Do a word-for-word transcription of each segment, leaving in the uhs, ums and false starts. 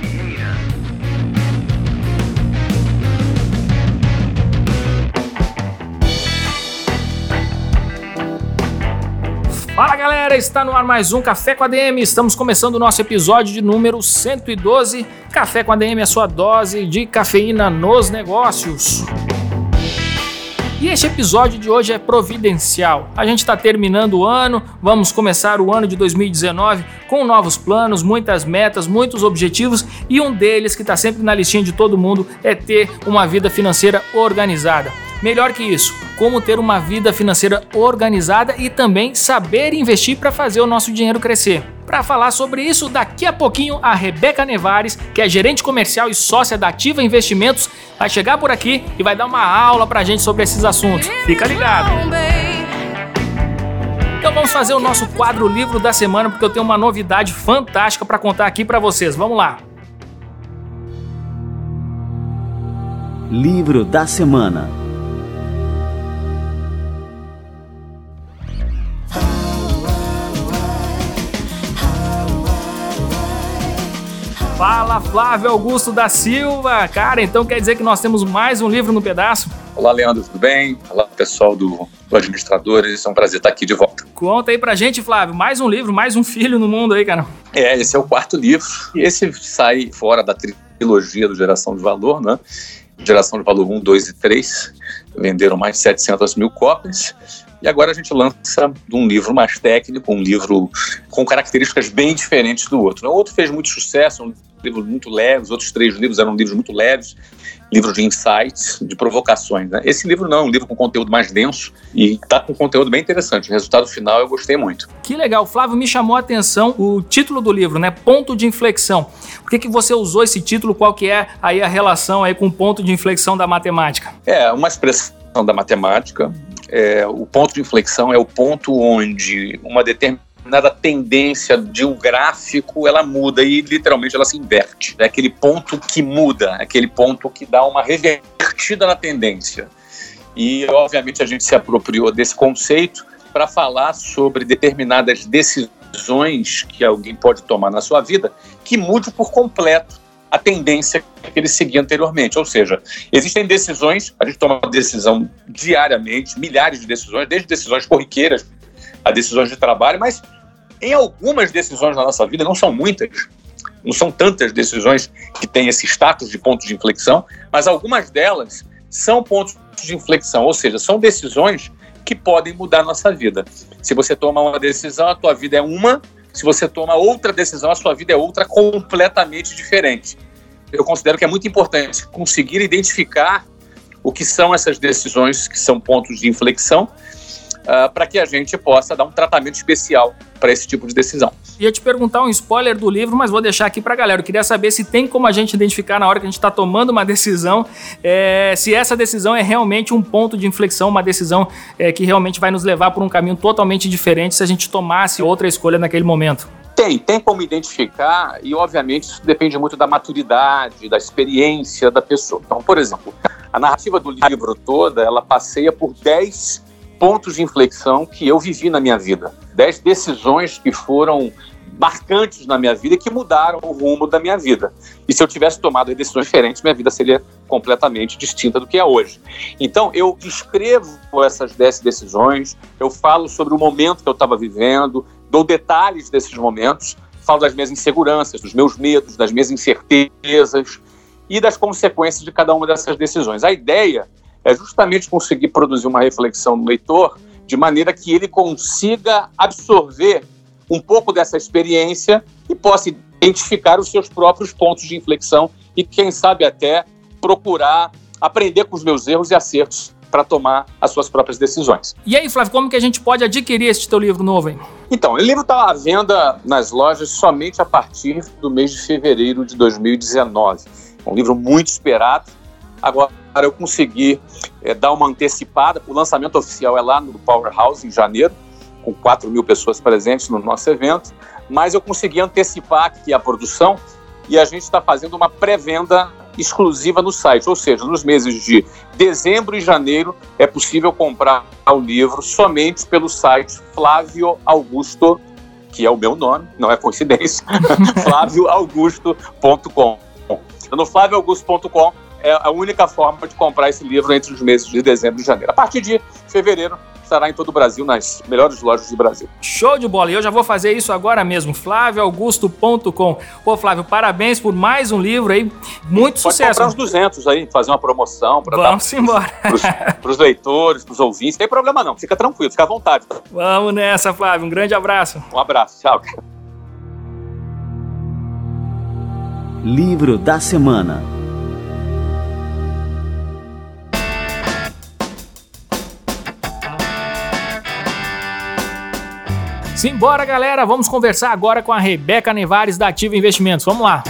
Vieira. Fala galera, está no ar mais um Café com A D M. Estamos começando o nosso episódio de número cento e doze. Café com A D M, a sua dose de cafeína nos negócios. E este episódio de hoje é providencial. A gente está terminando o ano, vamos começar o ano de dois mil e dezenove com novos planos, muitas metas, muitos objetivos, e um deles que está sempre na listinha de todo mundo é ter uma vida financeira organizada. Melhor que isso, como ter uma vida financeira organizada e também saber investir para fazer o nosso dinheiro crescer. Para falar sobre isso, daqui a pouquinho a Rebeca Nevares, que é gerente comercial e sócia da Ativa Investimentos, vai chegar por aqui e vai dar uma aula para a gente sobre esses assuntos. Fica ligado! Então vamos fazer o nosso quadro livro da semana, porque eu tenho uma novidade fantástica para contar aqui para vocês. Vamos lá! Livro da semana. Fala, Flávio Augusto da Silva. Cara, então quer dizer que nós temos mais um livro no pedaço? Olá, Leandro, tudo bem? Olá, pessoal do, do Administradores, é um prazer estar aqui de volta. Conta aí pra gente, Flávio, mais um livro, mais um filho no mundo aí, cara. É, esse é o quarto livro. Esse sai fora da trilogia do Geração de Valor, né? Geração de Valor um, dois e três, venderam mais de setecentas mil cópias. E agora a gente lança um livro mais técnico, um livro com características bem diferentes do outro. O outro fez muito sucesso, um livro muito leve, os outros três livros eram livros muito leves, livros de insights, de provocações, né? Esse livro não, é um livro com conteúdo mais denso e está com conteúdo bem interessante. O resultado final eu gostei muito. Que legal, Flávio, me chamou a atenção o título do livro, né? Ponto de Inflexão. Por que que você usou esse título? Qual que é aí a relação aí com o ponto de inflexão da matemática? É, uma expressão da matemática. É, o ponto de inflexão é o ponto onde uma determinada tendência de um gráfico ela muda e literalmente ela se inverte. É aquele ponto que muda, aquele ponto que dá uma revertida na tendência. E obviamente a gente se apropriou desse conceito para falar sobre determinadas decisões que alguém pode tomar na sua vida que mude por completo a tendência que ele seguia anteriormente. Ou seja, existem decisões, a gente toma decisão diariamente, milhares de decisões, desde decisões corriqueiras a decisões de trabalho, mas em algumas decisões na nossa vida, não são muitas, não são tantas decisões que têm esse status de ponto de inflexão, mas algumas delas são pontos de inflexão, ou seja, são decisões que podem mudar a nossa vida. Se você toma uma decisão, a tua vida é uma. Se você toma outra decisão, a sua vida é outra, completamente diferente. Eu considero que é muito importante conseguir identificar o que são essas decisões, que são pontos de inflexão, uh, para que a gente possa dar um tratamento especial para esse tipo de decisão. Ia te perguntar um spoiler do livro, mas vou deixar aqui para a galera. Eu queria saber se tem como a gente identificar na hora que a gente está tomando uma decisão, é, se essa decisão é realmente um ponto de inflexão, uma decisão é, que realmente vai nos levar por um caminho totalmente diferente se a gente tomasse outra escolha naquele momento. Tem, tem como identificar e, obviamente, isso depende muito da maturidade, da experiência da pessoa. Então, por exemplo, a narrativa do livro toda, ela passeia por dez pontos de inflexão que eu vivi na minha vida. Dez decisões que foram marcantes na minha vida e que mudaram o rumo da minha vida. E se eu tivesse tomado decisões diferentes, minha vida seria completamente distinta do que é hoje. Então, eu descrevo essas dez decisões, eu falo sobre o momento que eu estava vivendo, dou detalhes desses momentos, falo das minhas inseguranças, dos meus medos, das minhas incertezas e das consequências de cada uma dessas decisões. A ideia é justamente conseguir produzir uma reflexão no leitor de maneira que ele consiga absorver um pouco dessa experiência e possa identificar os seus próprios pontos de inflexão e, quem sabe, até procurar aprender com os meus erros e acertos para tomar as suas próprias decisões. E aí, Flávio, como que a gente pode adquirir este teu livro novo, hein? Então, o livro está à venda nas lojas somente a partir do mês de fevereiro de dois mil e dezenove. É um livro muito esperado. Agora eu consegui é, dar uma antecipada. O lançamento oficial é lá no Powerhouse, em janeiro, com quatro mil pessoas presentes no nosso evento. mas eu consegui antecipar aqui a produção e a gente está fazendo uma pré-venda exclusiva no site, ou seja, nos meses de dezembro e janeiro é possível comprar o livro somente pelo site Flávio Augusto, que é o meu nome, não é coincidência, Flávio Augusto ponto com. No Flávio Augusto ponto com é a única forma de comprar esse livro entre os meses de dezembro e janeiro. A partir de fevereiro estará em todo o Brasil, nas melhores lojas do Brasil. Show de bola! E eu já vou fazer isso agora mesmo, Flávio Augusto ponto com. Pô, Flávio, parabéns por mais um livro aí, muito Pode sucesso. Pode comprar uns duzentos aí, fazer uma promoção para Vamos dar embora. Para os leitores, para os ouvintes, não tem problema não, fica tranquilo, fica à vontade. Vamos nessa, Flávio, um grande abraço. Um abraço, tchau. Livro da Semana. Simbora, galera! Vamos conversar agora com a Rebeca Nevares da Ativa Investimentos. Vamos lá!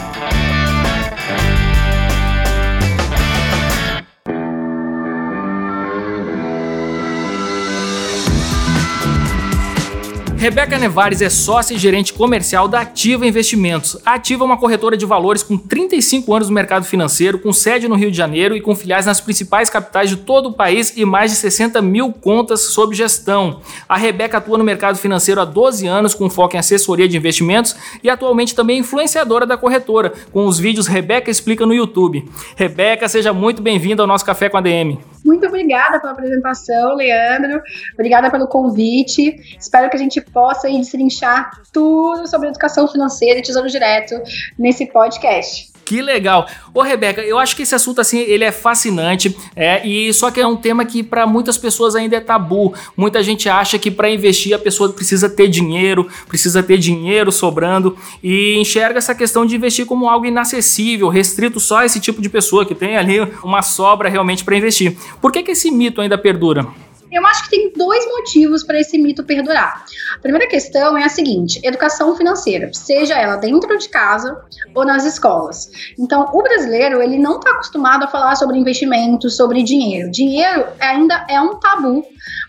Rebeca Nevares é sócia e gerente comercial da Ativa Investimentos. A Ativa é uma corretora de valores com trinta e cinco anos no mercado financeiro, com sede no Rio de Janeiro e com filiais nas principais capitais de todo o país e mais de sessenta mil contas sob gestão. A Rebeca atua no mercado financeiro há doze anos, com foco em assessoria de investimentos e atualmente também é influenciadora da corretora, com os vídeos Rebeca Explica no YouTube. Rebeca, seja muito bem-vinda ao nosso Café com A D M. Muito obrigada pela apresentação, Leandro. Obrigada pelo convite. Espero que a gente possa aí destrinchar tudo sobre educação financeira e Tesouro Direto nesse podcast. Que legal. Ô, Rebeca, eu acho que esse assunto, assim, ele é fascinante, é, e só que é um tema que para muitas pessoas ainda é tabu. Muita gente acha que para investir a pessoa precisa ter dinheiro, precisa ter dinheiro sobrando e enxerga essa questão de investir como algo inacessível, restrito só a esse tipo de pessoa que tem ali uma sobra realmente para investir. Por que que esse mito ainda perdura? Eu acho que tem dois motivos para esse mito perdurar. A primeira questão é a seguinte: educação financeira, seja ela dentro de casa ou nas escolas. Então, o brasileiro, ele não está acostumado a falar sobre investimento, sobre dinheiro. Dinheiro ainda é um tabu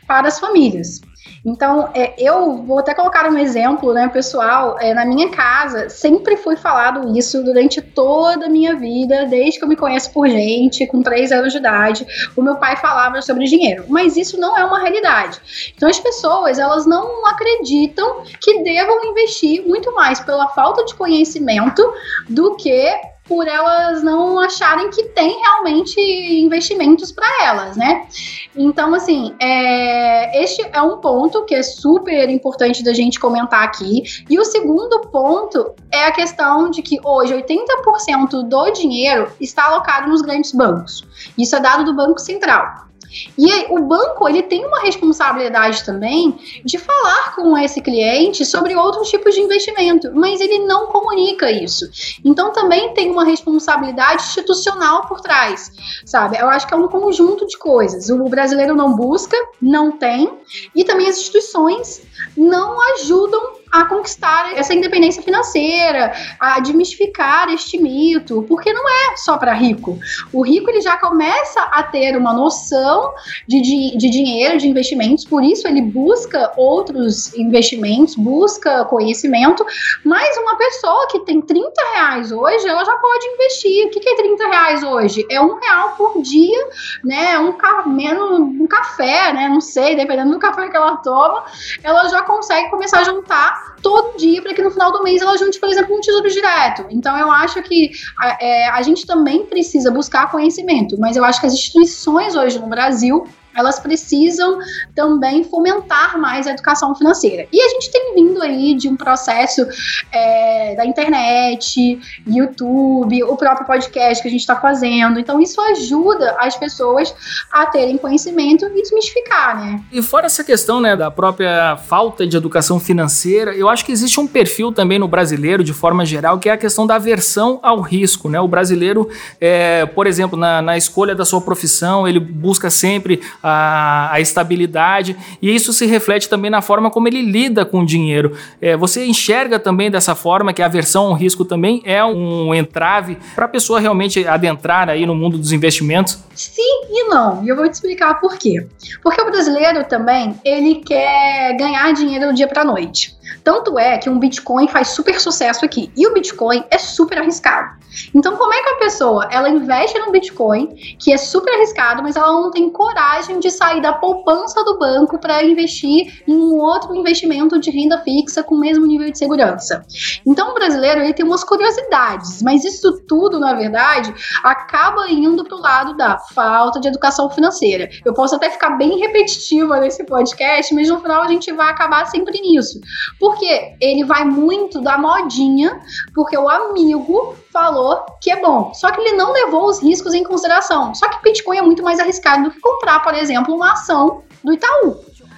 para as famílias. Então, é, eu vou até colocar um exemplo, né, pessoal, é, na minha casa sempre foi falado isso durante toda a minha vida, desde que eu me conheço por gente, com três anos de idade, o meu pai falava sobre dinheiro, mas isso não é uma realidade. Então, as pessoas, elas não acreditam que devam investir muito mais pela falta de conhecimento do que por elas não acharem que tem realmente investimentos para elas, né? Então, assim, é, este é um ponto que é super importante da gente comentar aqui. E o segundo ponto é a questão de que hoje oitenta por cento do dinheiro está alocado nos grandes bancos. Isso é dado do Banco Central. E aí, o banco, ele tem uma responsabilidade também de falar com esse cliente sobre outros tipos de investimento, mas ele não comunica isso. Então, também tem uma responsabilidade institucional por trás, sabe? Eu acho que é um conjunto de coisas. O brasileiro não busca, não tem, e também as instituições não ajudam a conquistar essa independência financeira, a desmistificar este mito, porque não é só para rico. O rico, ele já começa a ter uma noção de, de, de dinheiro, de investimentos, por isso ele busca outros investimentos, busca conhecimento, mas uma pessoa que tem trinta reais hoje, ela já pode investir. O que que é trinta reais hoje? É um real por dia, né? um, ca- menos, um café, né? Não sei, dependendo do café que ela toma, ela já consegue começar a juntar todo dia, para que no final do mês ela junte, por exemplo, um tesouro direto. Então, eu acho que a, é, a gente também precisa buscar conhecimento, mas eu acho que as instituições hoje no Brasil, elas precisam também fomentar mais a educação financeira. E a gente tem vindo aí de um processo é, da internet, YouTube, o próprio podcast que a gente está fazendo. Então, isso ajuda as pessoas a terem conhecimento e desmistificar, né? E fora essa questão, né, da própria falta de educação financeira, eu acho que existe um perfil também no brasileiro, de forma geral, que é a questão da aversão ao risco, né? O brasileiro, é, por exemplo, na, na escolha da sua profissão, ele busca sempre A, a estabilidade, e isso se reflete também na forma como ele lida com o dinheiro. É, você enxerga também dessa forma que a aversão ao risco também é um entrave para a pessoa realmente adentrar aí no mundo dos investimentos? Sim e não, e eu vou te explicar por quê. Porque o brasileiro também, ele quer ganhar dinheiro do dia para a noite. Tanto é que um Bitcoin faz super sucesso aqui. E o Bitcoin é super arriscado. Então, como é que a pessoa, ela investe num Bitcoin, que é super arriscado, mas ela não tem coragem de sair da poupança do banco para investir em um outro investimento de renda fixa com o mesmo nível de segurança? Então, o brasileiro, ele tem umas curiosidades, mas isso tudo, na verdade, acaba indo para o lado da falta de educação financeira. Eu posso até ficar bem repetitiva nesse podcast, mas no final a gente vai acabar sempre nisso. Porque ele vai muito da modinha, porque o amigo falou que é bom, só que ele não levou os riscos em consideração. Só que Bitcoin é muito mais arriscado do que comprar, por exemplo, uma ação do Itaú,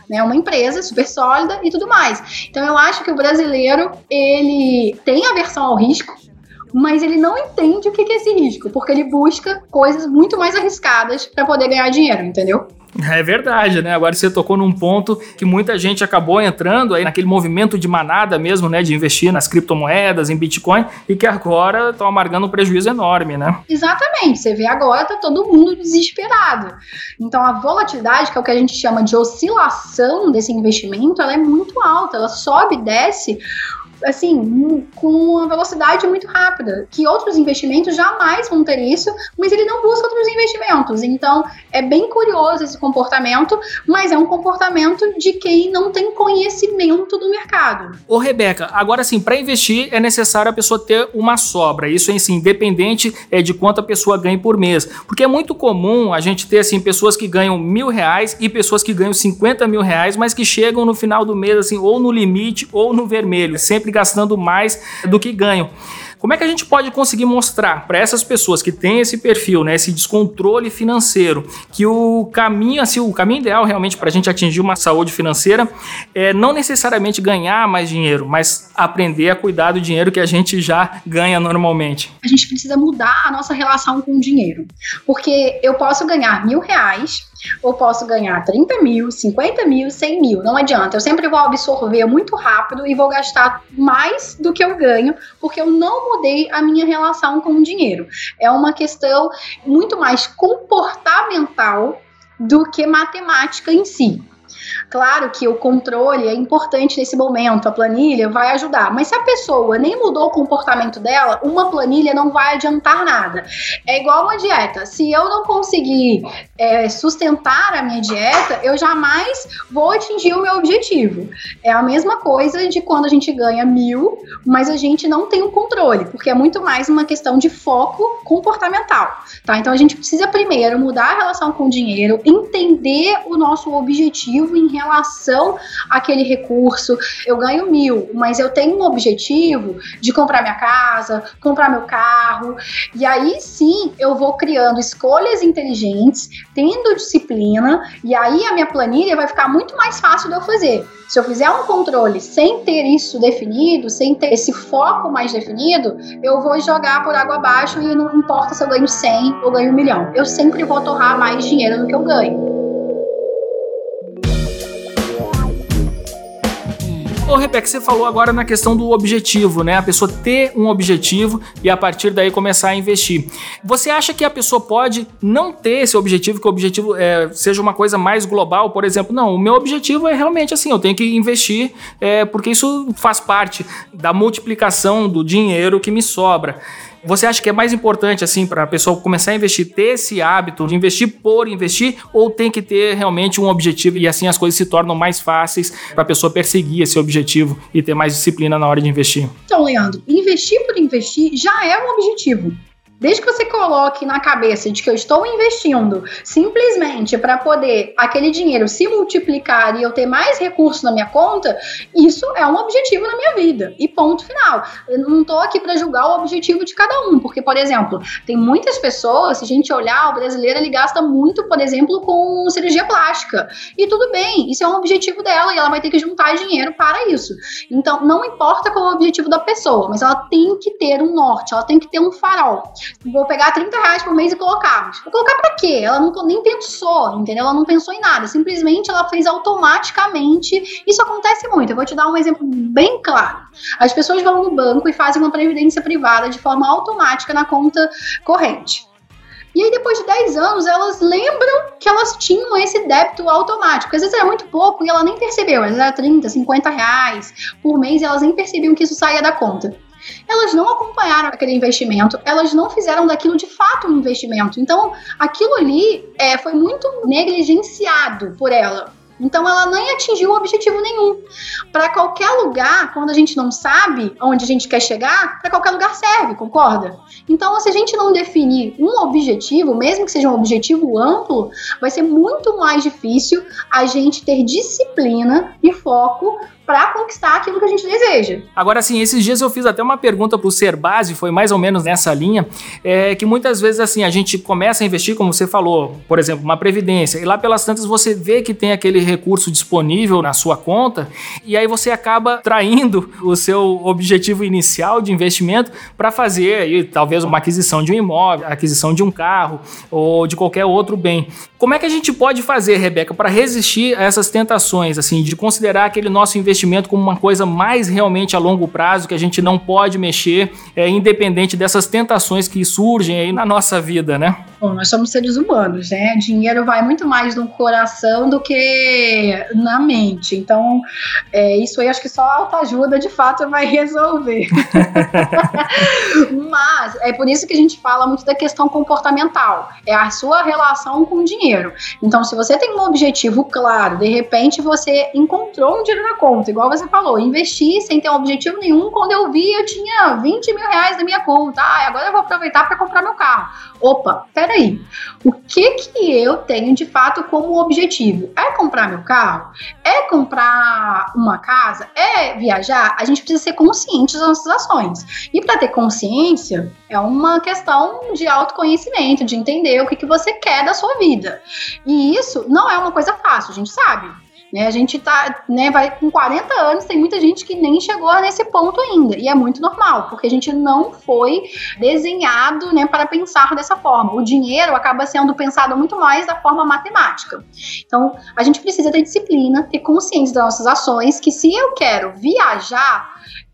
né? Uma empresa super sólida e tudo mais. Então eu acho que o brasileiro, ele tem aversão ao risco, mas ele não entende o que é esse risco, porque ele busca coisas muito mais arriscadas para poder ganhar dinheiro, entendeu? É verdade, né? Agora você tocou num ponto que muita gente acabou entrando aí naquele movimento de manada mesmo, né? De investir nas criptomoedas, em Bitcoin, e que agora estão amargando um prejuízo enorme, né? Exatamente. Você vê agora, tá todo mundo desesperado. Então, a volatilidade, que é o que a gente chama de oscilação desse investimento, ela é muito alta. Ela sobe e desce, assim, com uma velocidade muito rápida, que outros investimentos jamais vão ter isso, mas ele não busca outros investimentos. Então, é bem curioso esse comportamento, mas é um comportamento de quem não tem conhecimento do mercado. Ô, Rebeca, agora sim, para investir é necessário a pessoa ter uma sobra, isso é assim, independente é, de quanto a pessoa ganha por mês, porque é muito comum a gente ter, assim, pessoas que ganham mil reais e pessoas que ganham cinquenta mil reais, mas que chegam no final do mês, assim, ou no limite ou no vermelho, sempre gastando mais do que ganham. Como é que a gente pode conseguir mostrar para essas pessoas que têm esse perfil, né, esse descontrole financeiro, que o caminho, assim, o caminho ideal realmente para a gente atingir uma saúde financeira é não necessariamente ganhar mais dinheiro, mas aprender a cuidar do dinheiro que a gente já ganha normalmente? A gente precisa mudar a nossa relação com o dinheiro, porque eu posso ganhar mil reais, ou posso ganhar trinta mil, cinquenta mil, cem mil, não adianta, eu sempre vou absorver muito rápido e vou gastar mais do que eu ganho, porque eu não mudei a minha relação com o dinheiro. É uma questão muito mais comportamental do que matemática em si. Claro que o controle é importante nesse momento, a planilha vai ajudar, mas se a pessoa nem mudou o comportamento dela, uma planilha não vai adiantar nada. É igual uma dieta, se eu não conseguir é, sustentar a minha dieta, eu jamais vou atingir o meu objetivo. É a mesma coisa de quando a gente ganha mil, mas a gente não tem o controle, porque é muito mais uma questão de foco comportamental, tá? Então a gente precisa primeiro mudar a relação com o dinheiro, entender o nosso objetivo em relação àquele recurso. Eu ganho mil, mas eu tenho um objetivo de comprar minha casa, comprar meu carro, e aí sim eu vou criando escolhas inteligentes, tendo disciplina, e aí a minha planilha vai ficar muito mais fácil de eu fazer. Se eu fizer um controle sem ter isso definido, sem ter esse foco mais definido, eu vou jogar por água abaixo e não importa se eu ganho cem ou ganho um milhão, eu sempre vou torrar mais dinheiro do que eu ganho. Ô, Rebeca, você falou agora na questão do objetivo, né? A pessoa ter um objetivo e a partir daí começar a investir. Você acha que a pessoa pode não ter esse objetivo, que o objetivo é, seja uma coisa mais global, por exemplo? Não, o meu objetivo é realmente assim, eu tenho que investir é, porque isso faz parte da multiplicação do dinheiro que me sobra. Você acha que é mais importante, assim, para a pessoa começar a investir, ter esse hábito de investir por investir, ou tem que ter realmente um objetivo e assim as coisas se tornam mais fáceis para a pessoa perseguir esse objetivo e ter mais disciplina na hora de investir? Então, Leandro, investir por investir já é um objetivo. Desde que você coloque na cabeça de que eu estou investindo simplesmente para poder aquele dinheiro se multiplicar e eu ter mais recursos na minha conta, isso é um objetivo na minha vida. E ponto final. Eu não estou aqui para julgar o objetivo de cada um, porque, por exemplo, tem muitas pessoas, se a gente olhar, o brasileiro ele gasta muito, por exemplo, com cirurgia plástica. E tudo bem, isso é um objetivo dela e ela vai ter que juntar dinheiro para isso. Então, não importa qual é o objetivo da pessoa, mas ela tem que ter um norte, ela tem que ter um farol. Vou pegar trinta reais por mês e colocar. Vou colocar pra quê? Ela não, nem pensou, entendeu? Ela não pensou em nada. Simplesmente ela fez automaticamente. Isso acontece muito. Eu vou te dar um exemplo bem claro. As pessoas vão no banco e fazem uma previdência privada de forma automática na conta corrente. E aí, depois de dez anos, elas lembram que elas tinham esse débito automático. Às vezes era muito pouco e ela nem percebeu. Às vezes era trinta, cinquenta reais por mês e elas nem percebiam que isso saía da conta. Elas não acompanharam aquele investimento, elas não fizeram daquilo de fato um investimento. Então, aquilo ali é, foi muito negligenciado por ela. Então, ela nem atingiu objetivo nenhum. Para qualquer lugar, quando a gente não sabe onde a gente quer chegar, para qualquer lugar serve, concorda? Então, se a gente não definir um objetivo, mesmo que seja um objetivo amplo, vai ser muito mais difícil a gente ter disciplina e foco para conquistar aquilo que a gente deseja. Agora, assim, esses dias eu fiz até uma pergunta para o Serbasi, foi mais ou menos nessa linha, é, que muitas vezes, assim, a gente começa a investir, como você falou, por exemplo, uma previdência, e lá pelas tantas você vê que tem aquele recurso disponível na sua conta, e aí você acaba traindo o seu objetivo inicial de investimento para fazer aí, talvez uma aquisição de um imóvel, aquisição de um carro ou de qualquer outro bem. Como é que a gente pode fazer, Rebeca, para resistir a essas tentações, assim, de considerar aquele nosso investimento como uma coisa mais realmente a longo prazo, que a gente não pode mexer, é, independente dessas tentações que surgem aí na nossa vida, né? Bom, nós somos seres humanos, né? Dinheiro vai muito mais no coração do que na mente. Então, é, isso aí acho que só a autoajuda, de fato, vai resolver. Mas é por isso que a gente fala muito da questão comportamental. É a sua relação com o dinheiro. Então, se você tem um objetivo claro, de repente você encontrou um dinheiro na conta, igual você falou, investi sem ter um objetivo nenhum, quando eu vi eu tinha vinte mil reais na minha conta, ah, agora eu vou aproveitar para comprar meu carro. Opa, peraí, o que que eu tenho de fato como objetivo? É comprar meu carro? É comprar uma casa? É viajar? A gente precisa ser consciente das nossas ações, e para ter consciência é uma questão de autoconhecimento, de entender o que que você quer da sua vida, e isso não é uma coisa fácil, a gente sabe. Né, a gente tá, né, vai com quarenta anos, tem muita gente que nem chegou nesse ponto ainda, e é muito normal, porque a gente não foi desenhado, né, para pensar dessa forma. O dinheiro acaba sendo pensado muito mais da forma matemática. Então, a gente precisa ter disciplina, ter consciência das nossas ações, que se eu quero viajar,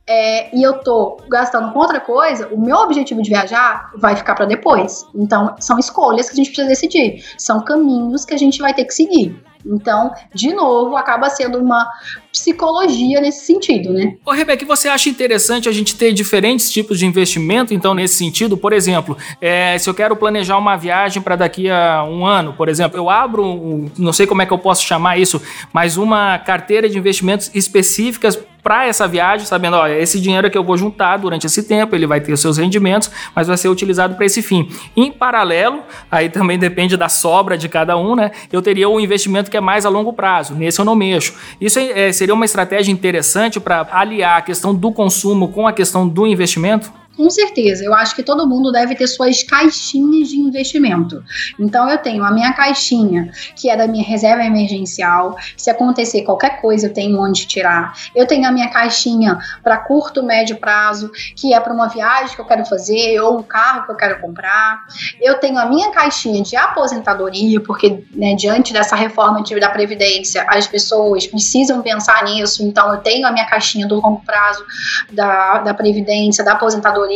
É, e eu tô gastando com outra coisa, o meu objetivo de viajar vai ficar para depois. Então, são escolhas que a gente precisa decidir, são caminhos que a gente vai ter que seguir. Então, de novo, acaba sendo uma psicologia nesse sentido, né? Ô, Rebeca, você acha interessante a gente ter diferentes tipos de investimento, então, nesse sentido? Por exemplo, é, se eu quero planejar uma viagem para daqui a um ano, por exemplo, eu abro, um, não sei como é que eu posso chamar isso, mas uma carteira de investimentos específicas para essa viagem, sabendo, ó, esse dinheiro que eu vou juntar durante esse tempo, ele vai ter os seus rendimentos, mas vai ser utilizado para esse fim. Em paralelo, aí também depende da sobra de cada um, né? Eu teria um investimento que é mais a longo prazo, nesse eu não mexo. Isso é, seria uma estratégia interessante para aliar a questão do consumo com a questão do investimento? Com certeza, eu acho que todo mundo deve ter suas caixinhas de investimento. Então eu tenho a minha caixinha, que é da minha reserva emergencial, se acontecer qualquer coisa eu tenho onde tirar. Eu tenho a minha caixinha para curto, médio prazo, que é para uma viagem que eu quero fazer, ou um carro que eu quero comprar. Eu tenho a minha caixinha de aposentadoria, porque, né, diante dessa reforma da Previdência, as pessoas precisam pensar nisso. Então eu tenho a minha caixinha do longo prazo, da, da Previdência, da aposentadoria.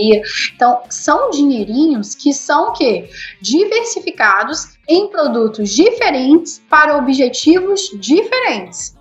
Então, são dinheirinhos que são o quê? Diversificados em produtos diferentes para objetivos diferentes.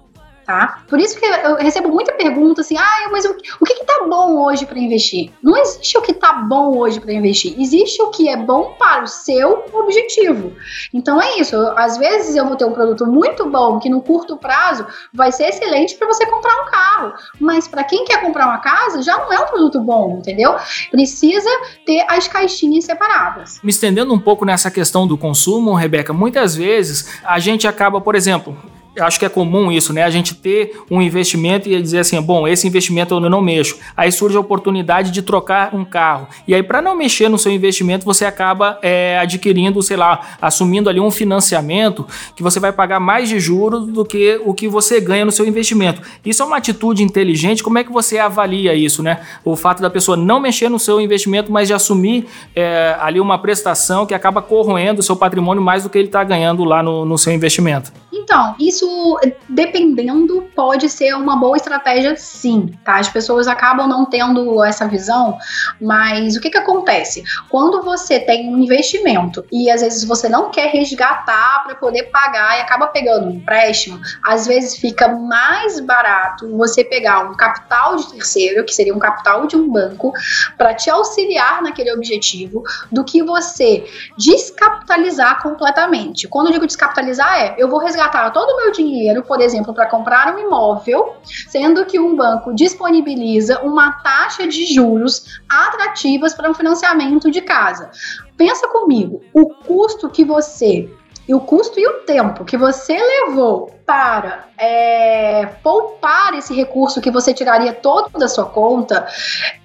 Tá? Por isso que eu recebo muita pergunta assim, ah, mas o, o que está bom hoje para investir? Não existe o que está bom hoje para investir, existe o que é bom para o seu objetivo. Então é isso, eu, às vezes eu vou ter um produto muito bom, que no curto prazo vai ser excelente para você comprar um carro, mas para quem quer comprar uma casa, já não é um produto bom, entendeu? Precisa ter as caixinhas separadas. Me estendendo um pouco nessa questão do consumo, Rebeca, muitas vezes a gente acaba, por exemplo, acho que é comum isso, né? A gente ter um investimento e dizer assim, bom, esse investimento eu não mexo. Aí surge a oportunidade de trocar um carro. E aí, para não mexer no seu investimento, você acaba é, adquirindo, sei lá, assumindo ali um financiamento que você vai pagar mais de juros do que o que você ganha no seu investimento. Isso é uma atitude inteligente? Como é que você avalia isso, né? O fato da pessoa não mexer no seu investimento, mas de assumir é, ali uma prestação que acaba corroendo o seu patrimônio mais do que ele está ganhando lá no, no seu investimento. Então, isso, dependendo, pode ser uma boa estratégia, sim, tá? As pessoas acabam não tendo essa visão, mas o que que acontece? Quando você tem um investimento e, às vezes, você não quer resgatar para poder pagar e acaba pegando um empréstimo, às vezes fica mais barato você pegar um capital de terceiro, que seria um capital de um banco, para te auxiliar naquele objetivo, do que você descapitalizar completamente. Quando eu digo descapitalizar, é, eu vou resgatar gastar todo o meu dinheiro, por exemplo, para comprar um imóvel, sendo que um banco disponibiliza uma taxa de juros atrativas para um financiamento de casa. Pensa comigo, o custo que você, e o custo e o tempo que você levou para é, poupar esse recurso que você tiraria todo da sua conta,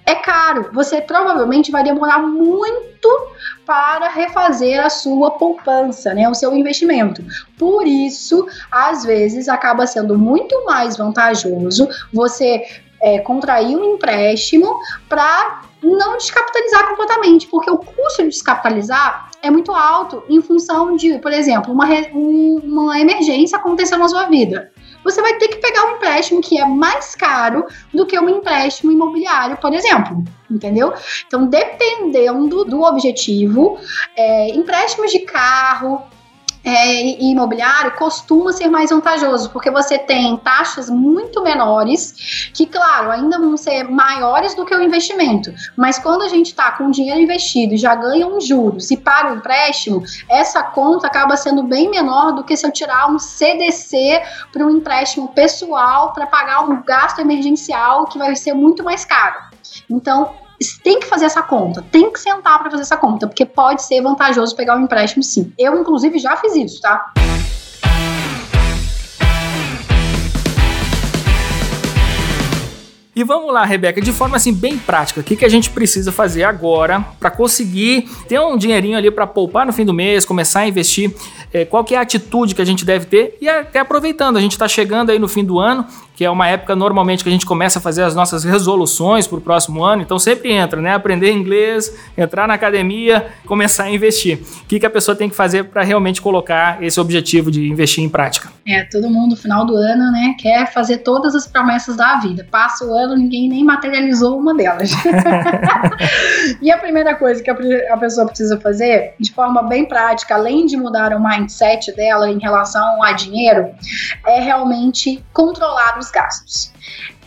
é caro. Você provavelmente vai demorar muito para refazer a sua poupança, né, o seu investimento. Por isso, às vezes, acaba sendo muito mais vantajoso você é, contrair um empréstimo para não descapitalizar completamente, porque o custo de descapitalizar é muito alto em função de, por exemplo, uma, uma emergência aconteceu na sua vida. Você vai ter que pegar um empréstimo que é mais caro do que um empréstimo imobiliário, por exemplo, entendeu? Então, dependendo do objetivo, é, empréstimos de carro é, e imobiliário costuma ser mais vantajoso, porque você tem taxas muito menores, que, claro, ainda vão ser maiores do que o investimento, mas quando a gente está com dinheiro investido e já ganha um juros e paga um empréstimo, essa conta acaba sendo bem menor do que se eu tirar um C D C para um empréstimo pessoal para pagar um gasto emergencial que vai ser muito mais caro. Então, tem que fazer essa conta, tem que sentar para fazer essa conta, porque pode ser vantajoso pegar um empréstimo, sim. Eu, inclusive, já fiz isso, tá? E vamos lá, Rebeca, de forma assim bem prática, o que, que a gente precisa fazer agora para conseguir ter um dinheirinho ali para poupar no fim do mês, começar a investir, é, qual que é a atitude que a gente deve ter? E até aproveitando, a gente está chegando aí no fim do ano, que é uma época normalmente que a gente começa a fazer as nossas resoluções para o próximo ano, então sempre entra, né? Aprender inglês, entrar na academia, começar a investir. O que, que a pessoa tem que fazer para realmente colocar esse objetivo de investir em prática? É, todo mundo no final do ano, né, quer fazer todas as promessas da vida, passa o ano, ninguém nem materializou uma delas. E a primeira coisa que a pessoa precisa fazer, de forma bem prática, além de mudar o mindset dela em relação a dinheiro, é realmente controlar os gastos.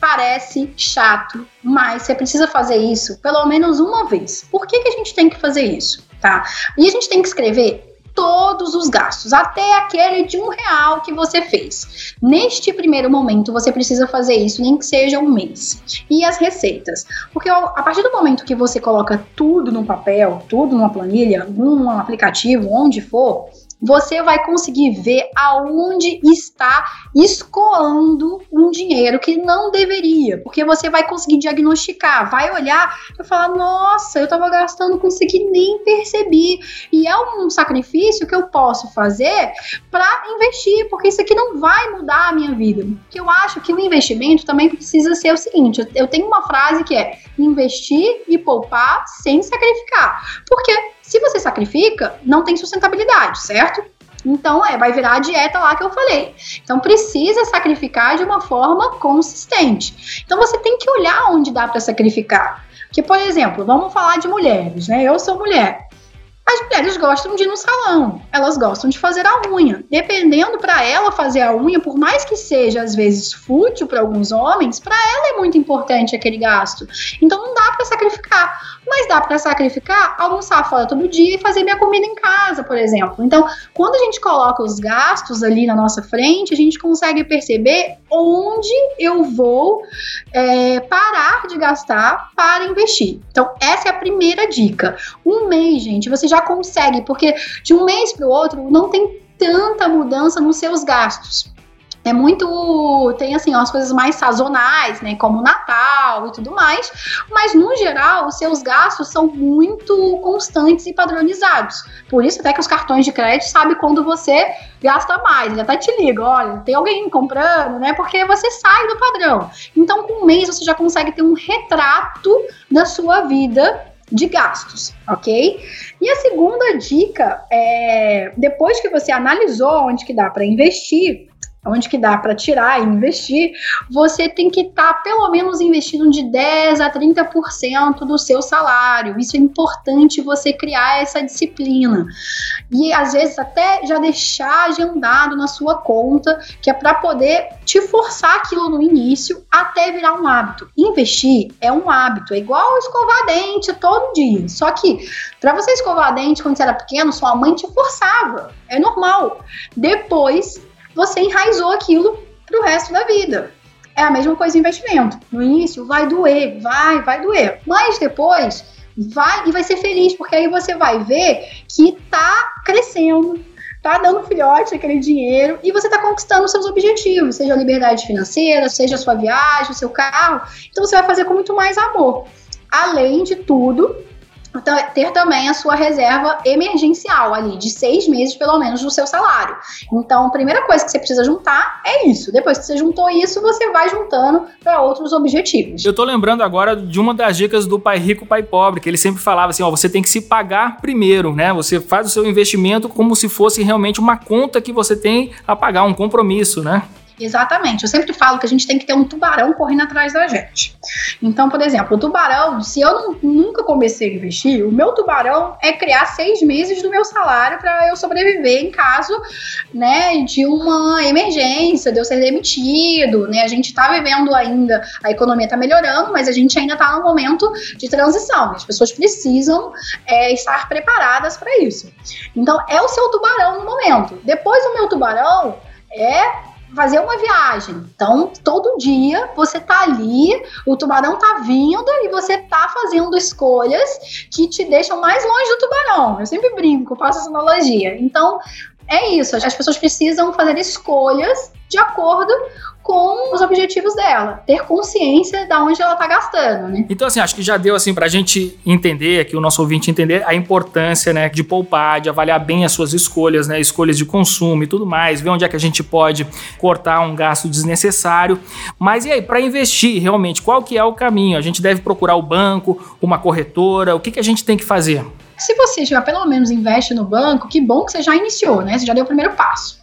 Parece chato, mas você precisa fazer isso pelo menos uma vez. Por que que a gente tem que fazer isso? Tá? E a gente tem que escrever todos os gastos, até aquele de um real que você fez. Neste primeiro momento, você precisa fazer isso, nem que seja um mês. E as receitas? Porque a partir do momento que você coloca tudo no papel, tudo numa planilha, num aplicativo, onde for, você vai conseguir ver aonde está escoando um dinheiro que não deveria, porque você vai conseguir diagnosticar, vai olhar e falar, nossa, eu estava gastando com isso aqui, nem percebi. E é um sacrifício que eu posso fazer para investir, porque isso aqui não vai mudar a minha vida. Porque eu acho que o investimento também precisa ser o seguinte, eu tenho uma frase que é investir e poupar sem sacrificar, porque se você sacrifica, não tem sustentabilidade, certo? Então, é, vai virar a dieta lá que eu falei. Então, precisa sacrificar de uma forma consistente. Então, você tem que olhar onde dá para sacrificar. Porque, por exemplo, vamos falar de mulheres, né? Eu sou mulher. As mulheres gostam de ir no salão, elas gostam de fazer a unha. Dependendo, para ela fazer a unha, por mais que seja às vezes fútil para alguns homens, para ela é muito importante aquele gasto. Então não dá para sacrificar, mas dá para sacrificar almoçar fora todo dia e fazer minha comida em casa, por exemplo. Então, quando a gente coloca os gastos ali na nossa frente, a gente consegue perceber onde eu vou é, parar de gastar para investir. Então, essa é a primeira dica. Um mês, gente, você já consegue, porque de um mês para o outro não tem tanta mudança nos seus gastos. É muito, tem assim, ó, as coisas mais sazonais, né, como Natal e tudo mais, mas no geral os seus gastos são muito constantes e padronizados. Por isso até que os cartões de crédito sabem quando você gasta mais, ele até te liga, olha, tem alguém comprando, né, porque você sai do padrão. Então com um mês você já consegue ter um retrato da sua vida de gastos, ok? E a segunda dica é, depois que você analisou onde que dá para investir, onde que dá para tirar e investir, você tem que estar tá, pelo menos investindo de dez a trinta por cento do seu salário. Isso é importante, você criar essa disciplina. E às vezes até já deixar agendado na sua conta, que é para poder te forçar aquilo no início até virar um hábito. Investir é um hábito, é igual escovar dente todo dia. Só que para você escovar dente quando você era pequeno, sua mãe te forçava. É normal. Depois você enraizou aquilo para o resto da vida. É a mesma coisa em investimento. No início vai doer, vai, vai doer. Mas depois vai e vai ser feliz, porque aí você vai ver que tá crescendo, tá dando filhote aquele dinheiro e você tá conquistando seus objetivos, seja a liberdade financeira, seja a sua viagem, o seu carro. Então você vai fazer com muito mais amor. Além de tudo, então, ter também a sua reserva emergencial ali, de seis meses pelo menos do seu salário. Então, a primeira coisa que você precisa juntar é isso. Depois que você juntou isso, você vai juntando para outros objetivos. Eu tô lembrando agora de uma das dicas do Pai Rico, Pai Pobre, que ele sempre falava assim, ó, você tem que se pagar primeiro, né? Você faz o seu investimento como se fosse realmente uma conta que você tem a pagar, um compromisso, né? Exatamente. Eu sempre falo que a gente tem que ter um tubarão correndo atrás da gente. Então, por exemplo, o tubarão, se eu não, nunca comecei a investir, o meu tubarão é criar seis meses do meu salário para eu sobreviver em caso, né, de uma emergência, de eu ser demitido, né? A gente tá vivendo ainda, a economia tá melhorando, mas a gente ainda tá num momento de transição. As pessoas precisam é, estar preparadas para isso. Então, é o seu tubarão no momento. Depois, o meu tubarão é fazer uma viagem. Então, todo dia você tá ali, o tubarão tá vindo e você tá fazendo escolhas que te deixam mais longe do tubarão. Eu sempre brinco, faço essa analogia. Então, é isso. As pessoas precisam fazer escolhas de acordo com os objetivos dela, ter consciência de onde ela está gastando, né? Então, assim, acho que já deu, assim, pra gente entender, aqui o nosso ouvinte entender a importância, né, de poupar, de avaliar bem as suas escolhas, né, escolhas de consumo e tudo mais, ver onde é que a gente pode cortar um gasto desnecessário. Mas e aí, para investir, realmente, qual que é o caminho? A gente deve procurar o banco, uma corretora, o que que a gente tem que fazer? Se você já pelo menos investe no banco, que bom que você já iniciou, né? Você já deu o primeiro passo.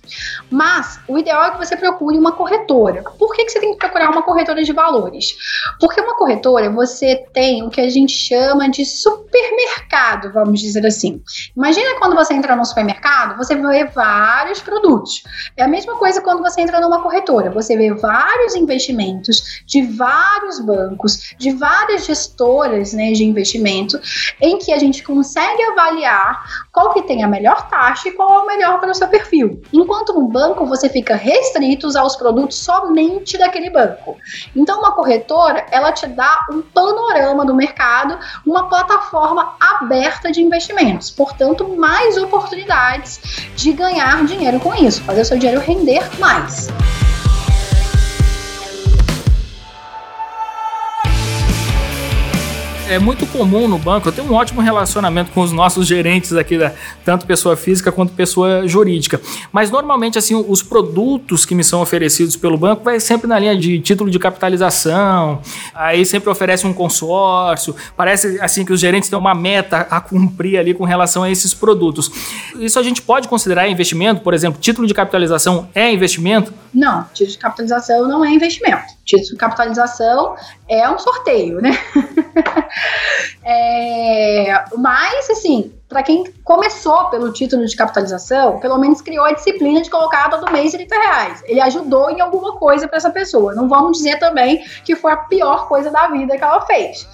Mas o ideal é que você procure uma corretora. Por que que você tem que procurar uma corretora de valores? Porque uma corretora, você tem o que a gente chama de supermercado, vamos dizer assim. Imagina quando você entra num supermercado, você vê vários produtos. É a mesma coisa quando você entra numa corretora. Você vê vários investimentos de vários bancos, de várias gestoras, né, de investimento, em que a gente consegue avaliar qual que tem a melhor taxa e qual é o melhor para o seu perfil. Enquanto Enquanto no banco você fica restritos aos produtos somente daquele banco. Então, uma corretora, ela te dá um panorama do mercado, uma plataforma aberta de investimentos. Portanto, mais oportunidades de ganhar dinheiro com isso, fazer o seu dinheiro render mais. É muito comum no banco, eu tenho um ótimo relacionamento com os nossos gerentes aqui, da, tanto pessoa física quanto pessoa jurídica, mas normalmente assim, os produtos que me são oferecidos pelo banco vai sempre na linha de título de capitalização, aí sempre oferece um consórcio, parece assim que os gerentes têm uma meta a cumprir ali com relação a esses produtos. Isso a gente pode considerar investimento? Por exemplo, título de capitalização é investimento? Não, título de capitalização não é investimento. Título de capitalização é um sorteio, né? É, mas, assim, para quem começou pelo título de capitalização, pelo menos criou a disciplina de colocar todo mês trinta reais. Ele ajudou em alguma coisa para essa pessoa. Não vamos dizer também que foi a pior coisa da vida que ela fez,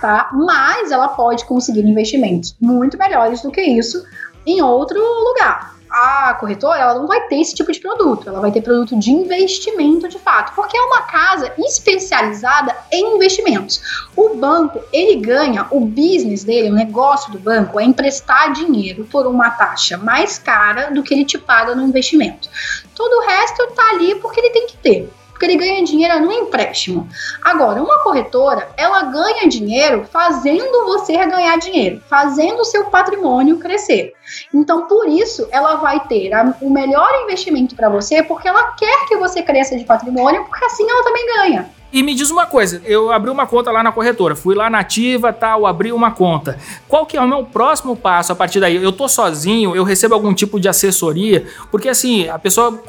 tá? Mas ela pode conseguir investimentos muito melhores do que isso em outro lugar. A corretora, ela não vai ter esse tipo de produto, ela vai ter produto de investimento de fato, porque é uma casa especializada em investimentos. O banco, ele ganha, o business dele, o negócio do banco é emprestar dinheiro por uma taxa mais cara do que ele te paga no investimento. Todo o resto tá ali porque ele tem que ter, porque ele ganha dinheiro no empréstimo. Agora, uma corretora, ela ganha dinheiro fazendo você ganhar dinheiro, fazendo o seu patrimônio crescer. Então, por isso, ela vai ter a, o melhor investimento para você, porque ela quer que você cresça de patrimônio, porque assim ela também ganha. E me diz uma coisa, eu abri uma conta lá na corretora, fui lá na Ativa, tal, abri uma conta. Qual que é o meu próximo passo a partir daí? Eu tô sozinho, eu recebo algum tipo de assessoria? Porque assim, a pessoa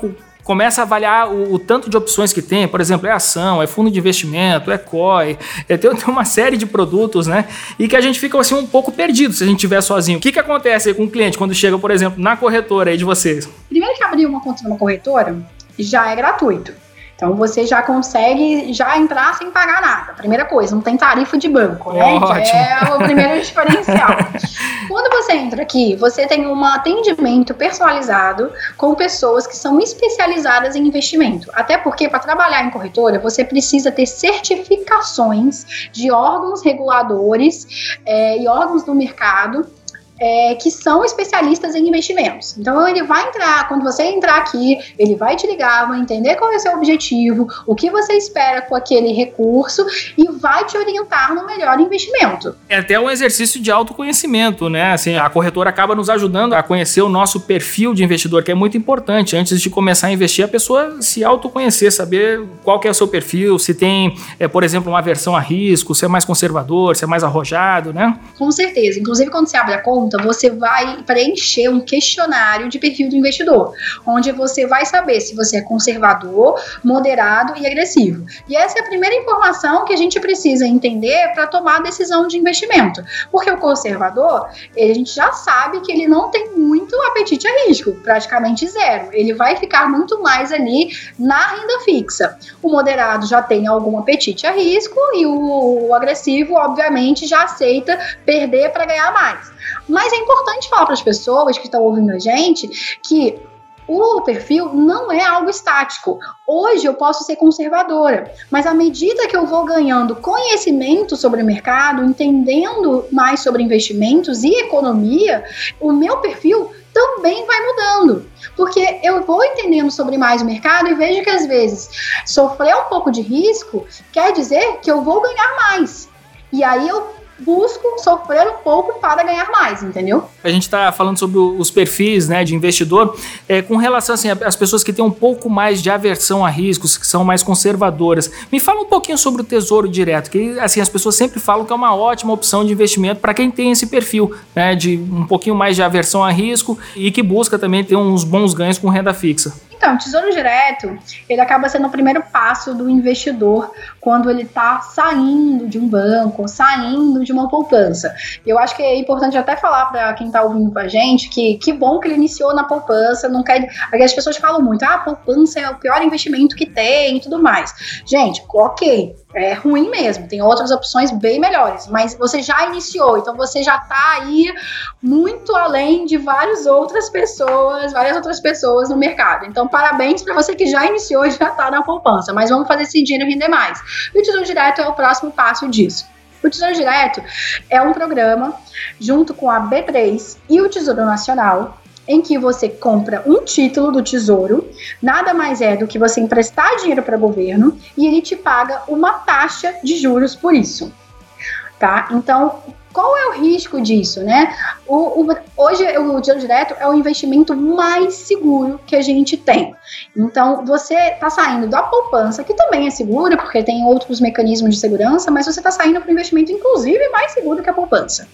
começa a avaliar o, o tanto de opções que tem, por exemplo, é ação, é fundo de investimento, é C O E, é, tem, tem uma série de produtos, né? E que a gente fica assim um pouco perdido se a gente estiver sozinho. O que, que acontece aí com o cliente quando chega, por exemplo, na corretora aí de vocês? Primeiro que abrir uma conta numa corretora já é gratuito. Então, você já consegue já entrar sem pagar nada. Primeira coisa, não tem tarifa de banco, né? Que é o primeiro diferencial. Quando você entra aqui, você tem um atendimento personalizado com pessoas que são especializadas em investimento. Até porque, para trabalhar em corretora, você precisa ter certificações de órgãos reguladores é, e órgãos do mercado É, que são especialistas em investimentos. Então ele vai entrar, quando você entrar aqui, ele vai te ligar, vai entender qual é o seu objetivo, o que você espera com aquele recurso e vai te orientar no melhor investimento. É até um exercício de autoconhecimento, né? Assim, a corretora acaba nos ajudando a conhecer o nosso perfil de investidor, que é muito importante. Antes de começar a investir, a pessoa se autoconhecer, saber qual que é o seu perfil, se tem, é, por exemplo, uma aversão a risco, se é mais conservador, se é mais arrojado, né? Com certeza. Inclusive, quando você abre a conta, você vai preencher um questionário de perfil do investidor, onde você vai saber se você é conservador, moderado e agressivo. E essa é a primeira informação que a gente precisa entender para tomar a decisão de investimento. Porque o conservador, ele, a gente já sabe que ele não tem muito apetite a risco, praticamente zero. Ele vai ficar muito mais ali na renda fixa. O moderado já tem algum apetite a risco e o, o agressivo, obviamente, já aceita perder para ganhar mais. Mas é importante falar para as pessoas que estão ouvindo a gente que o perfil não é algo estático. Hoje eu posso ser conservadora, mas à medida que eu vou ganhando conhecimento sobre o mercado, entendendo mais sobre investimentos e economia, o meu perfil também vai mudando, porque eu vou entendendo sobre mais o mercado e vejo que às vezes sofrer um pouco de risco quer dizer que eu vou ganhar mais. E aí eu busco sofrer um pouco para ganhar mais, entendeu? A gente está falando sobre os perfis, né, de investidor, é, com relação assim, às pessoas que têm um pouco mais de aversão a riscos, que são mais conservadoras. Me fala um pouquinho sobre o Tesouro Direto, que assim, as pessoas sempre falam que é uma ótima opção de investimento para quem tem esse perfil, né, de um pouquinho mais de aversão a risco e que busca também ter uns bons ganhos com renda fixa. Então, o Tesouro Direto, ele acaba sendo o primeiro passo do investidor quando ele está saindo de um banco, saindo de uma poupança. Eu acho que é importante até falar para quem está ouvindo com a gente que que bom que ele iniciou na poupança. Não quer... As pessoas falam muito, ah, a poupança é o pior investimento que tem e tudo mais. Gente, ok. É ruim mesmo, tem outras opções bem melhores, mas você já iniciou, então você já está aí muito além de várias outras pessoas, várias outras pessoas no mercado. Então, parabéns para você que já iniciou e já está na poupança, mas vamos fazer esse dinheiro render mais. E o Tesouro Direto é o próximo passo disso. O Tesouro Direto é um programa junto com a B três e o Tesouro Nacional, em que você compra um título do Tesouro, nada mais é do que você emprestar dinheiro para o governo e ele te paga uma taxa de juros por isso, tá? Então, qual é o risco disso, né? O, o, hoje, o Tesouro Direto é o investimento mais seguro que a gente tem. Então, você está saindo da poupança, que também é segura, porque tem outros mecanismos de segurança, mas você está saindo para um investimento, inclusive, mais seguro que a poupança,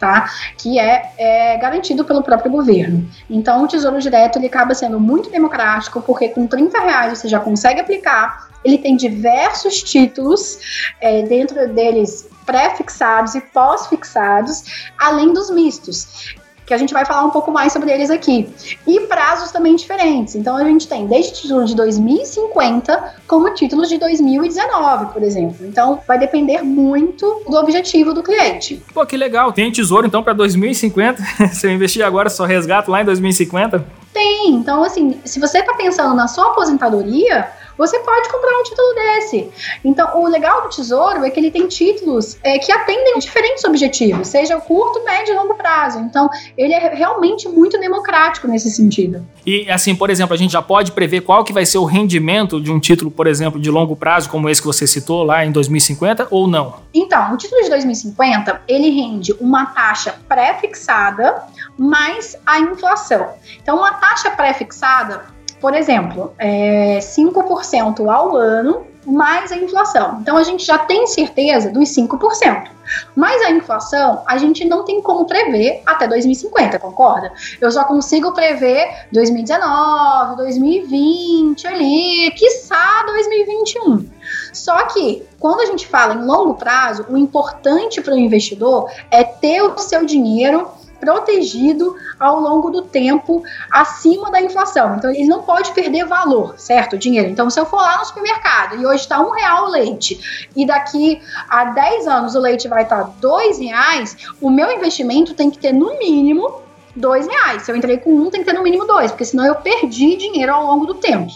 tá? Que é, é garantido pelo próprio governo. Então, o Tesouro Direto, ele acaba sendo muito democrático, porque com trinta reais você já consegue aplicar. Ele tem diversos títulos, é, dentro deles pré-fixados e pós-fixados, além dos mistos, que a gente vai falar um pouco mais sobre eles aqui. E prazos também diferentes. Então, a gente tem desde títulos de dois mil e cinquenta como títulos de dois mil e dezenove, por exemplo. Então, vai depender muito do objetivo do cliente. Pô, que legal. Tem Tesouro, então, para dois mil e cinquenta? Se eu investir agora, só resgato lá em dois mil e cinquenta? Tem. Então, assim, se você está pensando na sua aposentadoria, você pode comprar um título desse. Então, o legal do Tesouro é que ele tem títulos é, que atendem diferentes objetivos, seja o curto, médio e longo prazo. Então, ele é realmente muito democrático nesse sentido. E, assim, por exemplo, a gente já pode prever qual que vai ser o rendimento de um título, por exemplo, de longo prazo, como esse que você citou lá em dois mil e cinquenta, ou não? Então, o título de dois mil e cinquenta, ele rende uma taxa pré-fixada mais a inflação. Então, uma taxa pré-fixada, por exemplo, é cinco por cento ao ano mais a inflação. Então, a gente já tem certeza dos cinco por cento. Mas a inflação, a gente não tem como prever até dois mil e cinquenta, concorda? Eu só consigo prever dois mil e dezenove, dois mil e vinte ali, quiçá dois mil e vinte e um. Só que, quando a gente fala em longo prazo, o importante para o investidor é ter o seu dinheiro protegido ao longo do tempo acima da inflação. Então, ele não pode perder valor, certo? O dinheiro. Então, se eu for lá no supermercado e hoje está um real o leite e daqui a dez anos o leite vai estar dois reais, o meu investimento tem que ter no mínimo dois reais. Se eu entrei com um, tem que ter no mínimo dois, porque senão eu perdi dinheiro ao longo do tempo.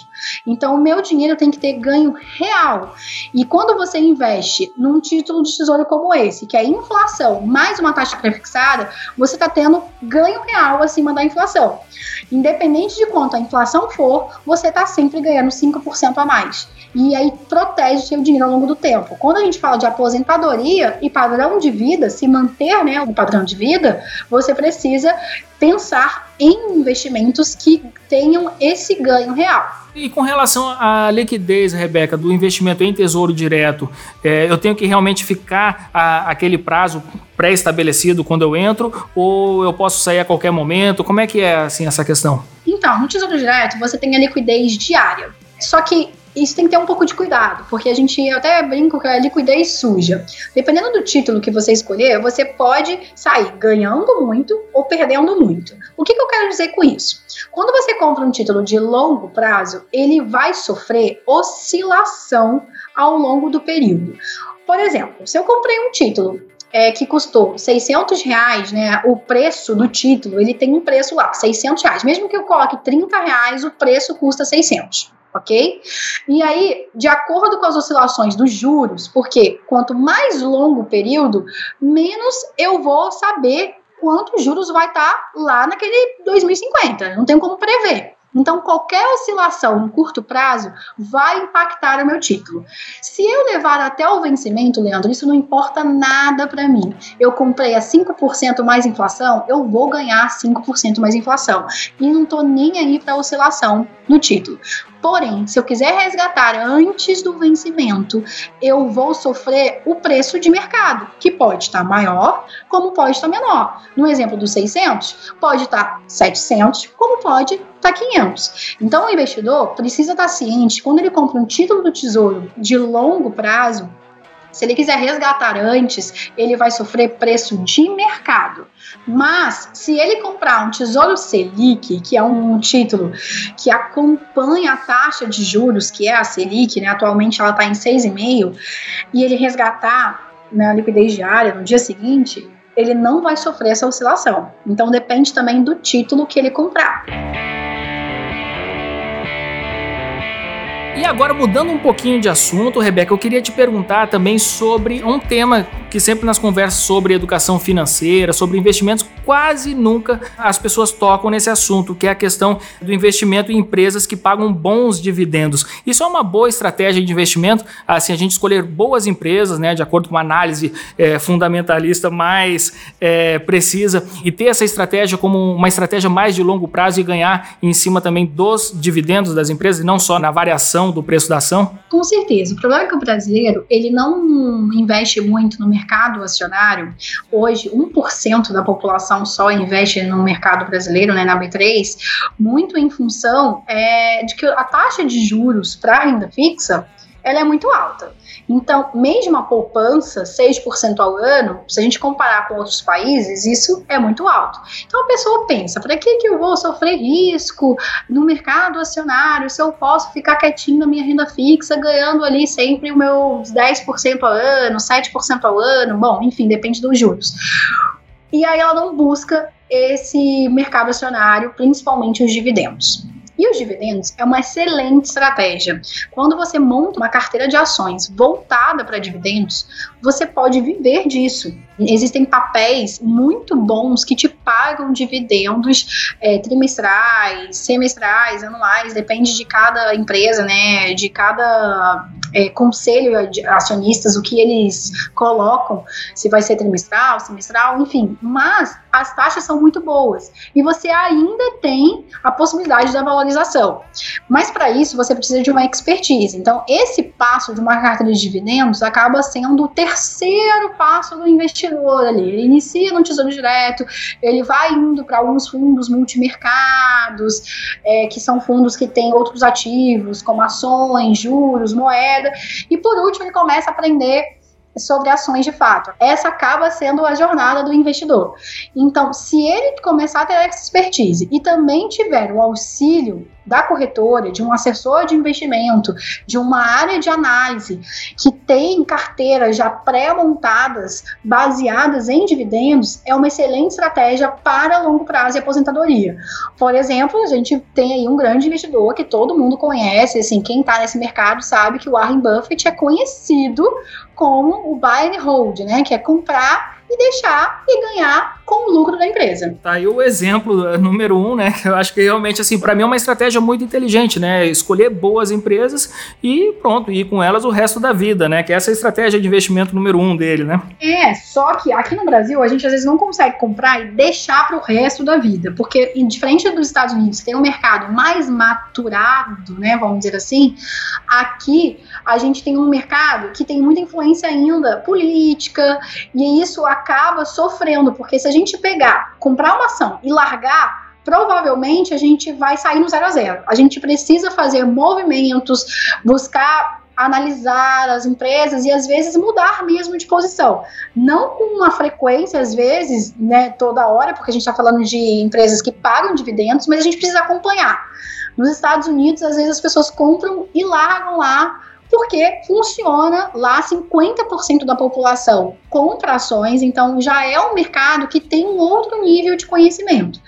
Então, o meu dinheiro tem que ter ganho real. E quando você investe num título de tesouro como esse, que é inflação mais uma taxa prefixada, você está tendo ganho real acima da inflação. Independente de quanto a inflação for, você está sempre ganhando cinco por cento a mais. E aí protege o seu dinheiro ao longo do tempo. Quando a gente fala de aposentadoria e padrão de vida, se manter, né, o padrão de vida, você precisa pensar em investimentos que tenham esse ganho real. E com relação à liquidez, Rebeca, do investimento em tesouro direto, é, eu tenho que realmente ficar a, aquele prazo pré-estabelecido quando eu entro ou eu posso sair a qualquer momento? Como é que é assim, essa questão? Então, no tesouro direto você tem a liquidez diária, só que isso tem que ter um pouco de cuidado, porque a gente, eu até brinco que é liquidez suja. Dependendo do título que você escolher, você pode sair ganhando muito ou perdendo muito. O que, que eu quero dizer com isso? Quando você compra um título de longo prazo, ele vai sofrer oscilação ao longo do período. Por exemplo, se eu comprei um título é, que custou seiscentos reais, né, o preço do título, ele tem um preço lá, seiscentos reais. Mesmo que eu coloque trinta reais, o preço custa seiscentos. Ok? E aí, de acordo com as oscilações dos juros, porque quanto mais longo o período, menos eu vou saber quanto os juros vai estar lá naquele dois mil e cinquenta. Não tem como prever. Então, qualquer oscilação no curto prazo vai impactar o meu título. Se eu levar até o vencimento, Leandro, isso não importa nada para mim. Eu comprei a cinco por cento mais inflação, eu vou ganhar cinco por cento mais inflação. E não estou nem aí para oscilação no título. Porém, se eu quiser resgatar antes do vencimento, eu vou sofrer o preço de mercado, que pode estar maior, como pode estar menor. No exemplo dos seiscentos, pode estar setecentos, como pode estar quinhentos. Então, o investidor precisa estar ciente, quando ele compra um título do Tesouro de longo prazo, se ele quiser resgatar antes, ele vai sofrer preço de mercado. Mas, se ele comprar um Tesouro Selic, que é um título que acompanha a taxa de juros, que é a Selic, né, atualmente ela está em seis vírgula cinco, e ele resgatar na liquidez diária no dia seguinte, ele não vai sofrer essa oscilação. Então, depende também do título que ele comprar. E agora, mudando um pouquinho de assunto, Rebeca, eu queria te perguntar também sobre um tema que sempre nas conversas sobre educação financeira, sobre investimentos, quase nunca as pessoas tocam nesse assunto, que é a questão do investimento em empresas que pagam bons dividendos. Isso é uma boa estratégia de investimento, assim, a gente escolher boas empresas, né, de acordo com uma análise é, fundamentalista mais é, precisa, e ter essa estratégia como uma estratégia mais de longo prazo e ganhar em cima também dos dividendos das empresas, e não só na variação do preço da ação? Com certeza. O problema é que o brasileiro, ele não investe muito no mercado acionário. Hoje, um por cento da população só investe no mercado brasileiro, né, na B três, muito em função é, de que a taxa de juros para a renda fixa, ela é muito alta. Então, mesmo a poupança, seis por cento ao ano, se a gente comparar com outros países, isso é muito alto. Então, a pessoa pensa, para que que eu vou sofrer risco no mercado acionário se eu posso ficar quietinho na minha renda fixa, ganhando ali sempre o meu dez por cento ao ano, sete por cento ao ano, bom, enfim, depende dos juros. E aí ela não busca esse mercado acionário, principalmente os dividendos. E os dividendos é uma excelente estratégia. Quando você monta uma carteira de ações voltada para dividendos, você pode viver disso. Existem papéis muito bons que te pagam dividendos é, trimestrais, semestrais, anuais, depende de cada empresa, né, de cada é, conselho a acionistas, o que eles colocam, se vai ser trimestral, semestral, enfim, mas as taxas são muito boas e você ainda tem a possibilidade da valorização, mas para isso você precisa de uma expertise. Então esse passo de uma carteira de dividendos acaba sendo o terceiro passo do investidor ali. Ele inicia no Tesouro Direto, ele vai indo para alguns fundos multimercados, é, que são fundos que têm outros ativos, como ações, juros, moeda, e por último ele começa a aprender sobre ações de fato. Essa acaba sendo a jornada do investidor. Então, se ele começar a ter essa expertise e também tiver o auxílio da corretora, de um assessor de investimento, de uma área de análise que tem carteiras já pré-montadas, baseadas em dividendos, é uma excelente estratégia para longo prazo e aposentadoria. Por exemplo, a gente tem aí um grande investidor que todo mundo conhece, assim, quem está nesse mercado sabe que o Warren Buffett é conhecido como o buy and hold, né, que é comprar e deixar e ganhar com o lucro da empresa. Tá aí o exemplo número um, né? Eu acho que realmente, assim, para mim é uma estratégia muito inteligente, né? Escolher boas empresas e pronto, ir com elas o resto da vida, né? Que essa é a estratégia de investimento número um dele, né? É, só que aqui no Brasil a gente às vezes não consegue comprar e deixar para o resto da vida, porque diferente dos Estados Unidos, que tem um mercado mais maturado, né? Vamos dizer assim, aqui a gente tem um mercado que tem muita influência ainda política e isso acaba sofrendo, porque se a gente pegar, comprar uma ação e largar, provavelmente a gente vai sair no zero a zero. A gente precisa fazer movimentos, buscar analisar as empresas e às vezes mudar mesmo de posição. Não com uma frequência, às vezes, né, toda hora, porque a gente está falando de empresas que pagam dividendos, mas a gente precisa acompanhar. Nos Estados Unidos, às vezes as pessoas compram e largam lá, porque funciona lá, cinquenta por cento da população compra ações, então já é um mercado que tem um outro nível de conhecimento.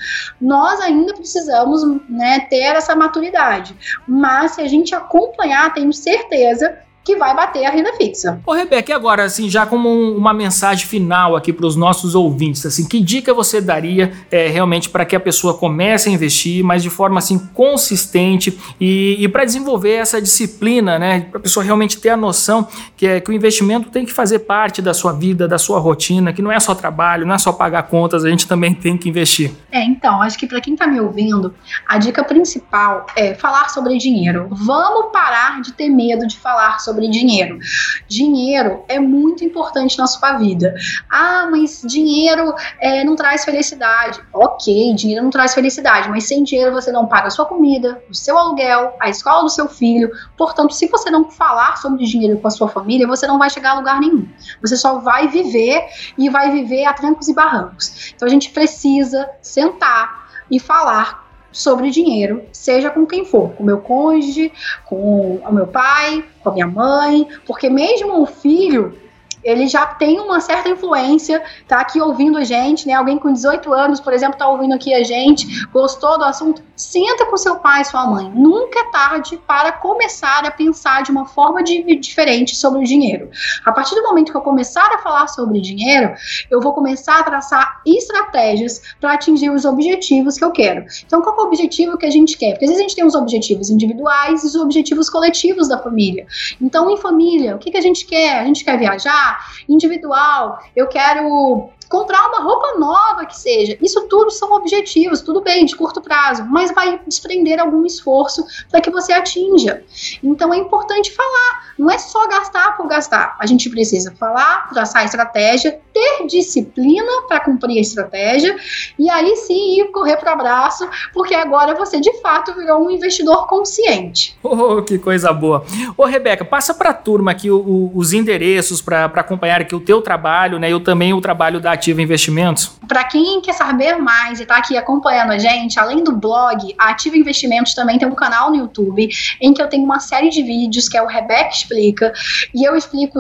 Nós ainda precisamos, né, ter essa maturidade, mas se a gente acompanhar, tenho certeza que vai bater a renda fixa. Ô Rebeca, e agora, assim, já como um, uma mensagem final aqui para os nossos ouvintes, assim, que dica você daria é, realmente para que a pessoa comece a investir, mas de forma, assim, consistente e, e para desenvolver essa disciplina, né, para a pessoa realmente ter a noção que, é, que o investimento tem que fazer parte da sua vida, da sua rotina, que não é só trabalho, não é só pagar contas, a gente também tem que investir. É, então, acho que para quem está me ouvindo, a dica principal é falar sobre dinheiro. Vamos parar de ter medo de falar sobre dinheiro. Dinheiro é muito importante na sua vida. Ah, mas dinheiro é, não traz felicidade. Ok, dinheiro não traz felicidade, mas sem dinheiro você não paga a sua comida, o seu aluguel, a escola do seu filho. Portanto, se você não falar sobre dinheiro com a sua família, você não vai chegar a lugar nenhum. Você só vai viver e vai viver a trancos e barrancos. Então a gente precisa sentar e falar sobre dinheiro, seja com quem for, com o meu cônjuge, com o meu pai, com a minha mãe, porque mesmo o filho, ele já tem uma certa influência, tá aqui ouvindo a gente, né? Alguém com dezoito anos, por exemplo, tá ouvindo aqui a gente, gostou do assunto, senta com seu pai e sua mãe. Nunca é tarde para começar a pensar de uma forma de, diferente sobre o dinheiro. A partir do momento que eu começar a falar sobre dinheiro, eu vou começar a traçar estratégias para atingir os objetivos que eu quero. Então, qual é o objetivo que a gente quer? Porque às vezes a gente tem os objetivos individuais e os objetivos coletivos da família. Então, em família, o que, que a gente quer? A gente quer viajar? Individual, eu quero comprar uma roupa nova, que seja. Isso tudo são objetivos, tudo bem, de curto prazo, mas vai desprender algum esforço para que você atinja. Então é importante falar, não é só gastar por gastar. A gente precisa falar, traçar a estratégia, ter disciplina para cumprir a estratégia e aí sim ir correr para o abraço, porque agora você de fato virou um investidor consciente. Oh, que coisa boa. Ô Rebeca, passa para a turma aqui o, o, os endereços para acompanhar aqui o teu trabalho, né? Eu também o trabalho da Ativa Investimentos? Para quem quer saber mais e está aqui acompanhando a gente, além do blog, a Ativa Investimentos também tem um canal no YouTube em que eu tenho uma série de vídeos que é o Rebeca Explica, e eu explico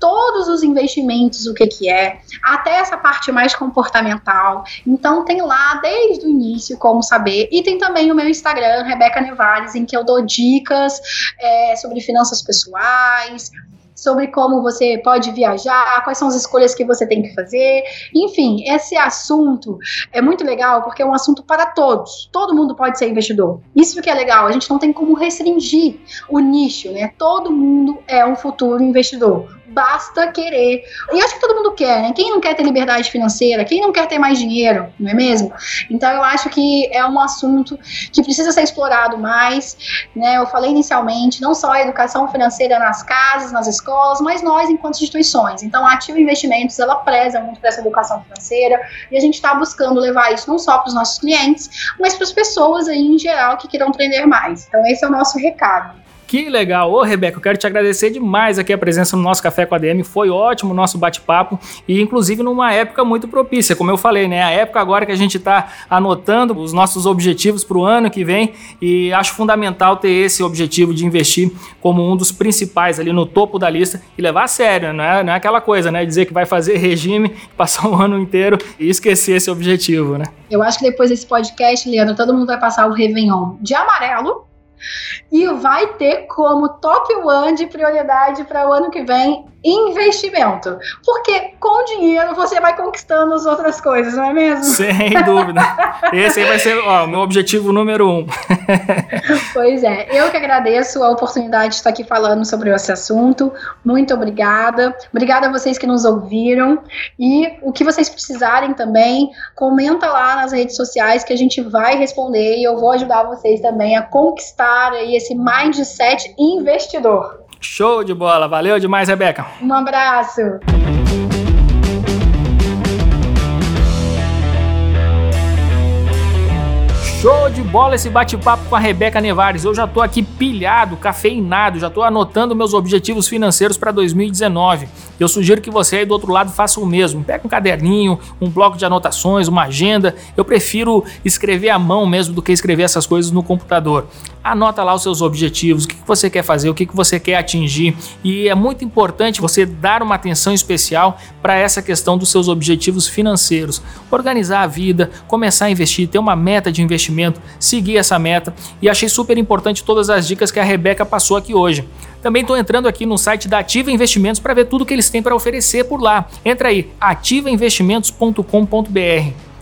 todos os investimentos, o que que é, até essa parte mais comportamental. Então tem lá desde o início como saber, e tem também o meu Instagram, Rebeca Nevares, em que eu dou dicas é, sobre finanças pessoais, sobre como você pode viajar, quais são as escolhas que você tem que fazer. Enfim, esse assunto é muito legal porque é um assunto para todos. Todo mundo pode ser investidor. Isso que é legal, a gente não tem como restringir o nicho, né? Todo mundo é um futuro investidor. Basta querer. E acho que todo mundo quer, né? Quem não quer ter liberdade financeira? Quem não quer ter mais dinheiro? Não é mesmo? Então, eu acho que é um assunto que precisa ser explorado mais, né? Eu falei inicialmente, não só a educação financeira nas casas, nas escolas, mas nós, enquanto instituições. Então, a Ativa Investimentos, ela preza muito por essa educação financeira e a gente está buscando levar isso não só para os nossos clientes, mas para as pessoas aí, em geral, que queiram aprender mais. Então, esse é o nosso recado. Que legal! Ô, Rebeca, eu quero te agradecer demais aqui a presença no nosso Café com A D M, foi ótimo o nosso bate-papo e inclusive numa época muito propícia, como eu falei, né? A época agora que a gente está anotando os nossos objetivos para o ano que vem e acho fundamental ter esse objetivo de investir como um dos principais ali no topo da lista e levar a sério, não é, não é aquela coisa, né? Dizer que vai fazer regime, passar um ano inteiro e esquecer esse objetivo, né? Eu acho que depois desse podcast, Leandro, todo mundo vai passar o Réveillon de amarelo, e vai ter como top um de prioridade para o ano que vem investimento. Porque com dinheiro você vai conquistando as outras coisas, não é mesmo? Sem dúvida. Esse aí vai ser o meu objetivo número um. Pois é. Eu que agradeço a oportunidade de estar aqui falando sobre esse assunto. Muito obrigada. Obrigada a vocês que nos ouviram. E o que vocês precisarem também, comenta lá nas redes sociais que a gente vai responder e eu vou ajudar vocês também a conquistar aí esse mindset investidor. Show de bola, valeu demais, Rebeca. Um abraço. Show de bola esse bate-papo com a Rebeca Nevares. Eu já tô aqui pilhado, cafeinado, já tô anotando meus objetivos financeiros para dois mil e dezenove. Eu sugiro que você aí do outro lado faça o mesmo. Pega um caderninho, um bloco de anotações, uma agenda. Eu prefiro escrever à mão mesmo do que escrever essas coisas no computador. Anota lá os seus objetivos, o que você quer fazer, o que você quer atingir. E é muito importante você dar uma atenção especial para essa questão dos seus objetivos financeiros. Organizar a vida, começar a investir, ter uma meta de investimento, seguir essa meta. E achei super importante todas as dicas que a Rebeca passou aqui hoje. Também estou entrando aqui no site da Ativa Investimentos para ver tudo que eles têm para oferecer por lá. Entra aí, ativa investimentos ponto com ponto br.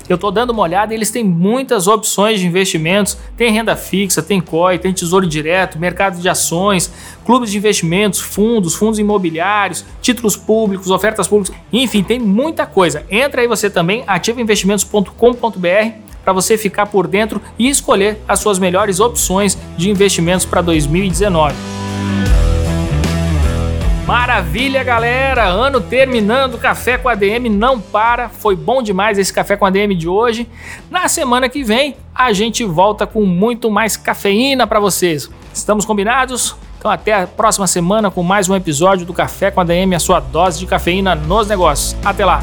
Eu estou dando uma olhada e eles têm muitas opções de investimentos, tem renda fixa, tem C O E, tem Tesouro Direto, mercado de ações, clubes de investimentos, fundos, fundos imobiliários, títulos públicos, ofertas públicas, enfim, tem muita coisa. Entra aí você também, ativa investimentos ponto com ponto br, para você ficar por dentro e escolher as suas melhores opções de investimentos para dois mil e dezenove. Maravilha, galera! Ano terminando, Café com A D M não para. Foi bom demais esse Café com A D M de hoje. Na semana que vem, a gente volta com muito mais cafeína para vocês. Estamos combinados? Então até a próxima semana com mais um episódio do Café com A D M, a sua dose de cafeína nos negócios. Até lá!